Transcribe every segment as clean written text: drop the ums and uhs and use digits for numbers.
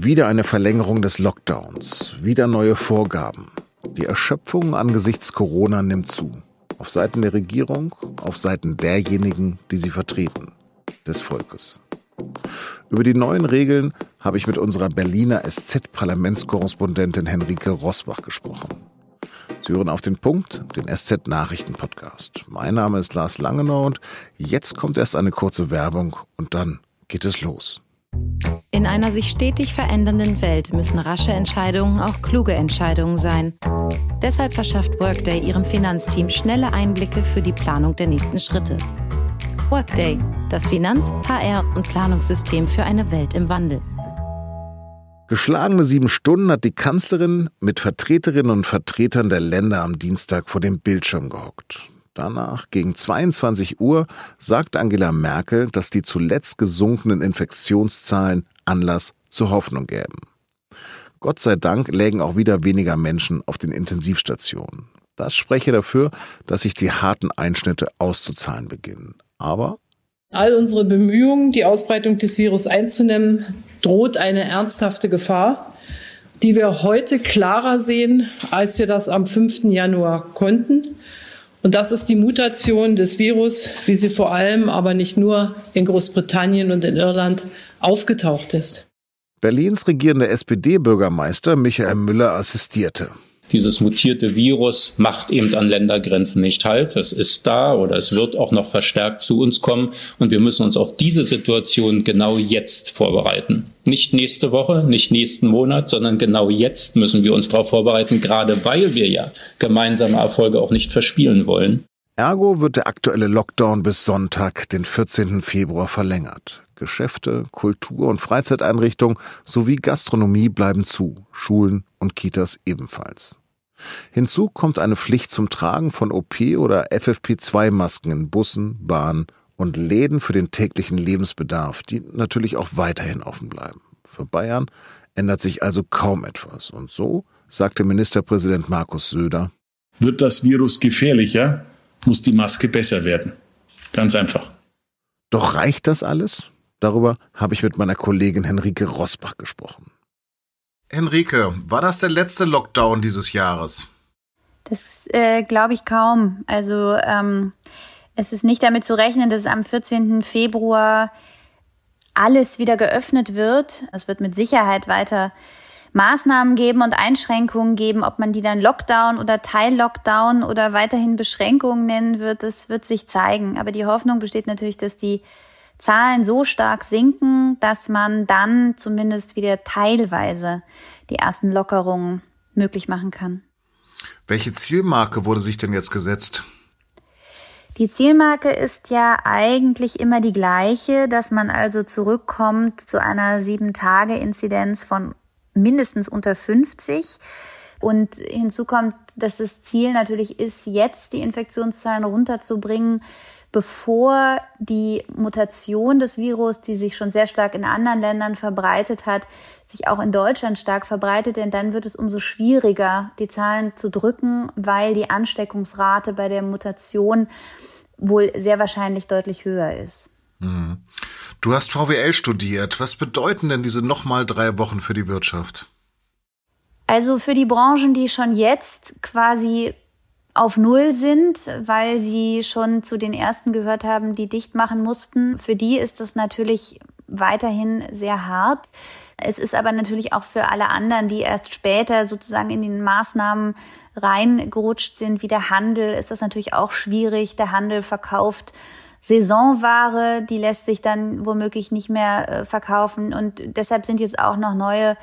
Jahr wieder eine Verlängerung des Lockdowns, wieder neue Vorgaben. Die Erschöpfung angesichts Corona nimmt zu. Auf Seiten der Regierung, auf Seiten derjenigen, die sie vertreten, des Volkes. Über die neuen Regeln habe ich mit unserer Berliner SZ-Parlamentskorrespondentin Henrike Rossbach gesprochen. Sie hören auf den Punkt, den SZ-Nachrichten-Podcast. Mein Name ist Lars Langenau und jetzt kommt erst eine kurze Werbung und dann geht es los. In einer sich stetig verändernden Welt müssen rasche Entscheidungen auch kluge Entscheidungen sein. Deshalb verschafft Workday ihrem Finanzteam schnelle Einblicke für die Planung der nächsten Schritte. Workday, das Finanz-, HR- und Planungssystem für eine Welt im Wandel. Geschlagene 7 Stunden hat die Kanzlerin mit Vertreterinnen und Vertretern der Länder am Dienstag vor dem Bildschirm gehockt. Danach, gegen 22 Uhr, sagt Angela Merkel, dass die zuletzt gesunkenen Infektionszahlen Anlass zur Hoffnung gäben. Gott sei Dank lägen auch wieder weniger Menschen auf den Intensivstationen. Das spreche dafür, dass sich die harten Einschnitte auszuzahlen beginnen. Aber all unsere Bemühungen, die Ausbreitung des Virus einzudämmen, droht eine ernsthafte Gefahr, die wir heute klarer sehen, als wir das am 5. Januar konnten. Und das ist die Mutation des Virus, wie sie vor allem, aber nicht nur in Großbritannien und in Irland aufgetaucht ist. Berlins regierender SPD-Bürgermeister Michael Müller assistierte. Dieses mutierte Virus macht eben an Ländergrenzen nicht halt. Es ist da oder es wird auch noch verstärkt zu uns kommen. Und wir müssen uns auf diese Situation genau jetzt vorbereiten. Nicht nächste Woche, nicht nächsten Monat, sondern genau jetzt müssen wir uns darauf vorbereiten, gerade weil wir ja gemeinsame Erfolge auch nicht verspielen wollen. Ergo wird der aktuelle Lockdown bis Sonntag, den 14. Februar, verlängert. Geschäfte, Kultur- und Freizeiteinrichtungen sowie Gastronomie bleiben zu, Schulen und Kitas ebenfalls. Hinzu kommt eine Pflicht zum Tragen von OP- oder FFP2-Masken in Bussen, Bahnen und Läden für den täglichen Lebensbedarf, die natürlich auch weiterhin offen bleiben. Für Bayern ändert sich also kaum etwas. Und so, sagte Ministerpräsident Markus Söder: Wird das Virus gefährlicher, muss die Maske besser werden. Ganz einfach. Doch reicht das alles? Darüber habe ich mit meiner Kollegin Henrike Rossbach gesprochen. Henrike, war das der letzte Lockdown dieses Jahres? Das glaube ich kaum. Also es ist nicht damit zu rechnen, dass am 14. Februar alles wieder geöffnet wird. Es wird mit Sicherheit weiter Maßnahmen geben und Einschränkungen geben. Ob man die dann Lockdown oder Teil-Lockdown oder weiterhin Beschränkungen nennen wird, das wird sich zeigen. Aber die Hoffnung besteht natürlich, dass die Zahlen so stark sinken, dass man dann zumindest wieder teilweise die ersten Lockerungen möglich machen kann. Welche Zielmarke wurde sich denn jetzt gesetzt? Die Zielmarke ist ja eigentlich immer die gleiche, dass man also zurückkommt zu einer 7-Tage-Inzidenz von mindestens unter 50. Und hinzu kommt, dass das Ziel natürlich ist, jetzt die Infektionszahlen runterzubringen, bevor die Mutation des Virus, die sich schon sehr stark in anderen Ländern verbreitet hat, sich auch in Deutschland stark verbreitet. Denn dann wird es umso schwieriger, die Zahlen zu drücken, weil die Ansteckungsrate bei der Mutation wohl sehr wahrscheinlich deutlich höher ist. Du hast VWL studiert. Was bedeuten denn diese nochmal 3 Wochen für die Wirtschaft? Also für die Branchen, die schon jetzt quasi auf Null sind, weil sie schon zu den ersten gehört haben, die dicht machen mussten. Für die ist das natürlich weiterhin sehr hart. Es ist aber natürlich auch für alle anderen, die erst später sozusagen in den Maßnahmen reingerutscht sind, wie der Handel, ist das natürlich auch schwierig. Der Handel verkauft Saisonware, die lässt sich dann womöglich nicht mehr verkaufen. Und deshalb sind jetzt auch noch neue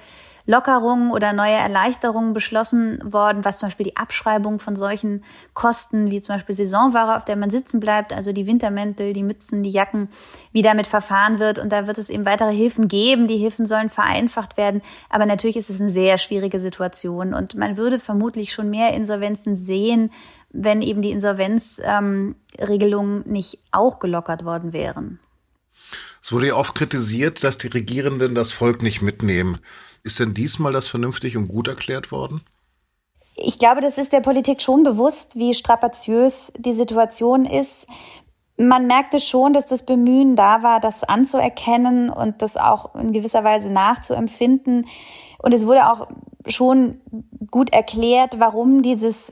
Lockerungen oder neue Erleichterungen beschlossen worden, was zum Beispiel die Abschreibung von solchen Kosten wie zum Beispiel Saisonware, auf der man sitzen bleibt, also die Wintermäntel, die Mützen, die Jacken, wie damit verfahren wird. Und da wird es eben weitere Hilfen geben. Die Hilfen sollen vereinfacht werden. Aber natürlich ist es eine sehr schwierige Situation. Und man würde vermutlich schon mehr Insolvenzen sehen, wenn eben die Insolvenzregelungen nicht auch gelockert worden wären. Es wurde ja oft kritisiert, dass die Regierenden das Volk nicht mitnehmen. Ist denn diesmal das vernünftig und gut erklärt worden? Ich glaube, das ist der Politik schon bewusst, wie strapaziös die Situation ist. Man merkte schon, dass das Bemühen da war, das anzuerkennen und das auch in gewisser Weise nachzuempfinden. Und es wurde auch schon gut erklärt, warum dieses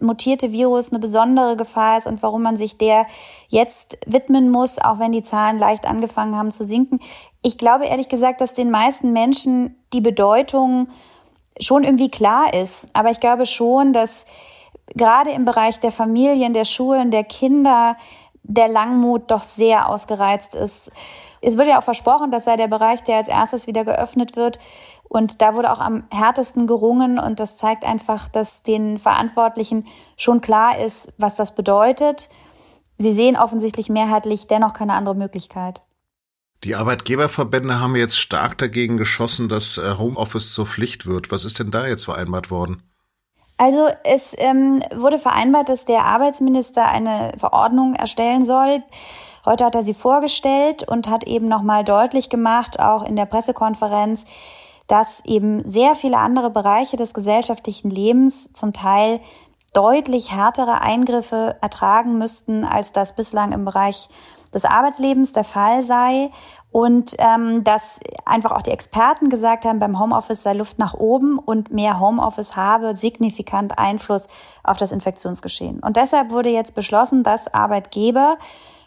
mutierte Virus eine besondere Gefahr ist und warum man sich der jetzt widmen muss, auch wenn die Zahlen leicht angefangen haben zu sinken. Ich glaube ehrlich gesagt, dass den meisten Menschen die Bedeutung schon irgendwie klar ist. Aber ich glaube schon, dass gerade im Bereich der Familien, der Schulen, der Kinder der Langmut doch sehr ausgereizt ist. Es wird ja auch versprochen, das sei der Bereich, der als erstes wieder geöffnet wird. Und da wurde auch am härtesten gerungen. Und das zeigt einfach, dass den Verantwortlichen schon klar ist, was das bedeutet. Sie sehen offensichtlich mehrheitlich dennoch keine andere Möglichkeit. Die Arbeitgeberverbände haben jetzt stark dagegen geschossen, dass Homeoffice zur Pflicht wird. Was ist denn da jetzt vereinbart worden? Also es wurde vereinbart, dass der Arbeitsminister eine Verordnung erstellen soll. Heute hat er sie vorgestellt und hat eben nochmal deutlich gemacht, auch in der Pressekonferenz, dass eben sehr viele andere Bereiche des gesellschaftlichen Lebens zum Teil deutlich härtere Eingriffe ertragen müssten, als das bislang im Bereich des Arbeitslebens der Fall sei. Und dass einfach auch die Experten gesagt haben, beim Homeoffice sei Luft nach oben und mehr Homeoffice habe signifikant Einfluss auf das Infektionsgeschehen. Und deshalb wurde jetzt beschlossen, dass Arbeitgeber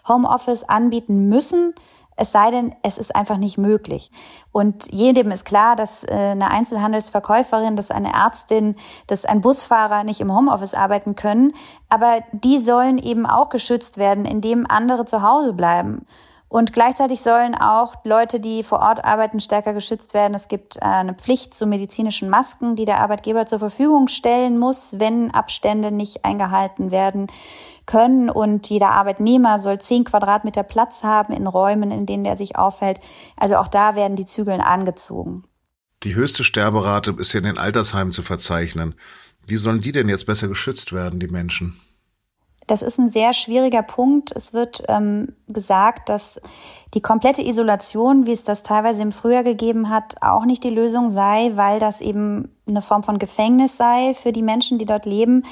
Homeoffice anbieten müssen, es sei denn, es ist einfach nicht möglich. Und jedem ist klar, dass eine Einzelhandelsverkäuferin, dass eine Ärztin, dass ein Busfahrer nicht im Homeoffice arbeiten können. Aber die sollen eben auch geschützt werden, indem andere zu Hause bleiben. Und gleichzeitig sollen auch Leute, die vor Ort arbeiten, stärker geschützt werden. Es gibt eine Pflicht zu medizinischen Masken, die der Arbeitgeber zur Verfügung stellen muss, wenn Abstände nicht eingehalten werden können. Und jeder Arbeitnehmer soll 10 Quadratmeter Platz haben in Räumen, in denen er sich aufhält. Also auch da werden die Zügel angezogen. Die höchste Sterberate ist ja in den Altersheimen zu verzeichnen. Wie sollen die denn jetzt besser geschützt werden, die Menschen? Das ist ein sehr schwieriger Punkt. Es wird gesagt, dass die komplette Isolation, wie es das teilweise im Frühjahr gegeben hat, auch nicht die Lösung sei, weil das eben eine Form von Gefängnis sei für die Menschen, die dort leben.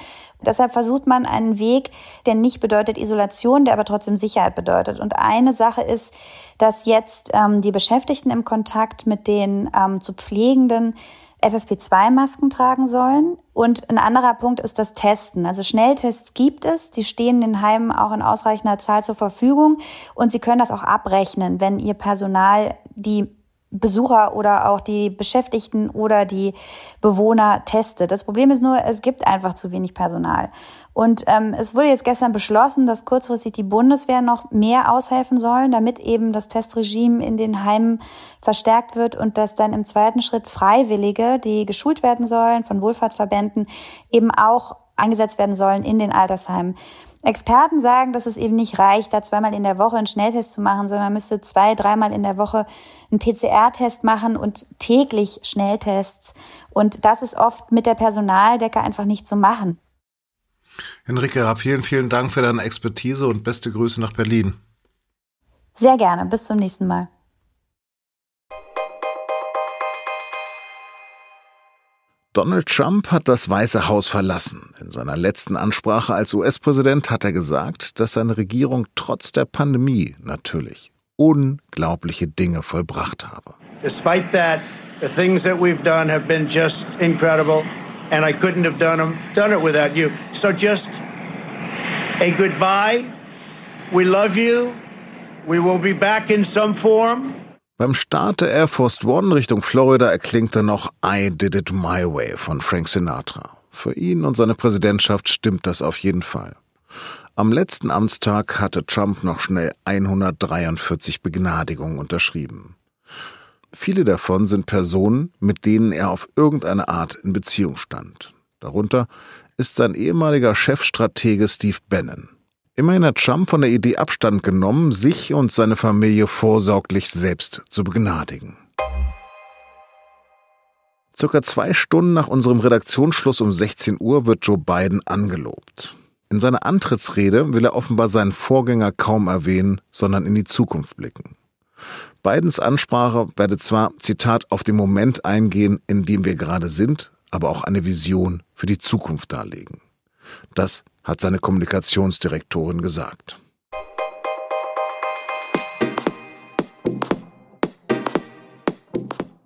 Deshalb versucht man einen Weg, der nicht bedeutet Isolation, der aber trotzdem Sicherheit bedeutet. Und eine Sache ist, dass jetzt die Beschäftigten im Kontakt mit den zu Pflegenden FFP2-Masken tragen sollen. Und ein anderer Punkt ist das Testen. Also Schnelltests gibt es, die stehen den Heimen auch in ausreichender Zahl zur Verfügung und sie können das auch abrechnen, wenn ihr Personal die Besucher oder auch die Beschäftigten oder die Bewohner testet. Das Problem ist nur, es gibt einfach zu wenig Personal. Und es wurde jetzt gestern beschlossen, dass kurzfristig die Bundeswehr noch mehr aushelfen sollen, damit eben das Testregime in den Heimen verstärkt wird und dass dann im zweiten Schritt Freiwillige, die geschult werden sollen von Wohlfahrtsverbänden, eben auch eingesetzt werden sollen in den Altersheimen. Experten sagen, dass es eben nicht reicht, da 2-mal in der Woche einen Schnelltest zu machen, sondern man müsste 2-3-mal in der Woche einen PCR-Test machen und täglich Schnelltests. Und das ist oft mit der Personaldecke einfach nicht zu machen. Henrike, vielen, vielen Dank für deine Expertise und beste Grüße nach Berlin. Sehr gerne. Bis zum nächsten Mal. Donald Trump hat das Weiße Haus verlassen. In seiner letzten Ansprache als US-Präsident hat er gesagt, dass seine Regierung trotz der Pandemie natürlich unglaubliche Dinge vollbracht habe. Despite that, the things that we've done have been just incredible and I couldn't have done it without you. So just a goodbye. We love you. We will be back in some form. Beim Start der Air Force One Richtung Florida erklingte noch I Did It My Way von Frank Sinatra. Für ihn und seine Präsidentschaft stimmt das auf jeden Fall. Am letzten Amtstag hatte Trump noch schnell 143 Begnadigungen unterschrieben. Viele davon sind Personen, mit denen er auf irgendeine Art in Beziehung stand. Darunter ist sein ehemaliger Chefstratege Steve Bannon. Immerhin hat Trump von der Idee Abstand genommen, sich und seine Familie vorsorglich selbst zu begnadigen. Circa 2 Stunden nach unserem Redaktionsschluss um 16 Uhr wird Joe Biden angelobt. In seiner Antrittsrede will er offenbar seinen Vorgänger kaum erwähnen, sondern in die Zukunft blicken. Bidens Ansprache werde zwar, Zitat, auf den Moment eingehen, in dem wir gerade sind, aber auch eine Vision für die Zukunft darlegen. Das hat seine Kommunikationsdirektorin gesagt.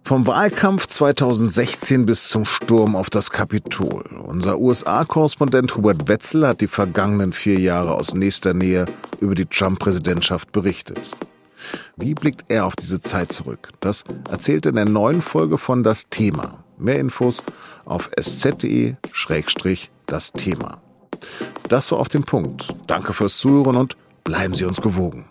Vom Wahlkampf 2016 bis zum Sturm auf das Kapitol. Unser USA-Korrespondent Hubert Wetzel hat die vergangenen 4 Jahre aus nächster Nähe über die Trump-Präsidentschaft berichtet. Wie blickt er auf diese Zeit zurück? Das erzählt er in der neuen Folge von Das Thema. Mehr Infos auf sz.de/das Thema. Das war auf den Punkt. Danke fürs Zuhören und bleiben Sie uns gewogen.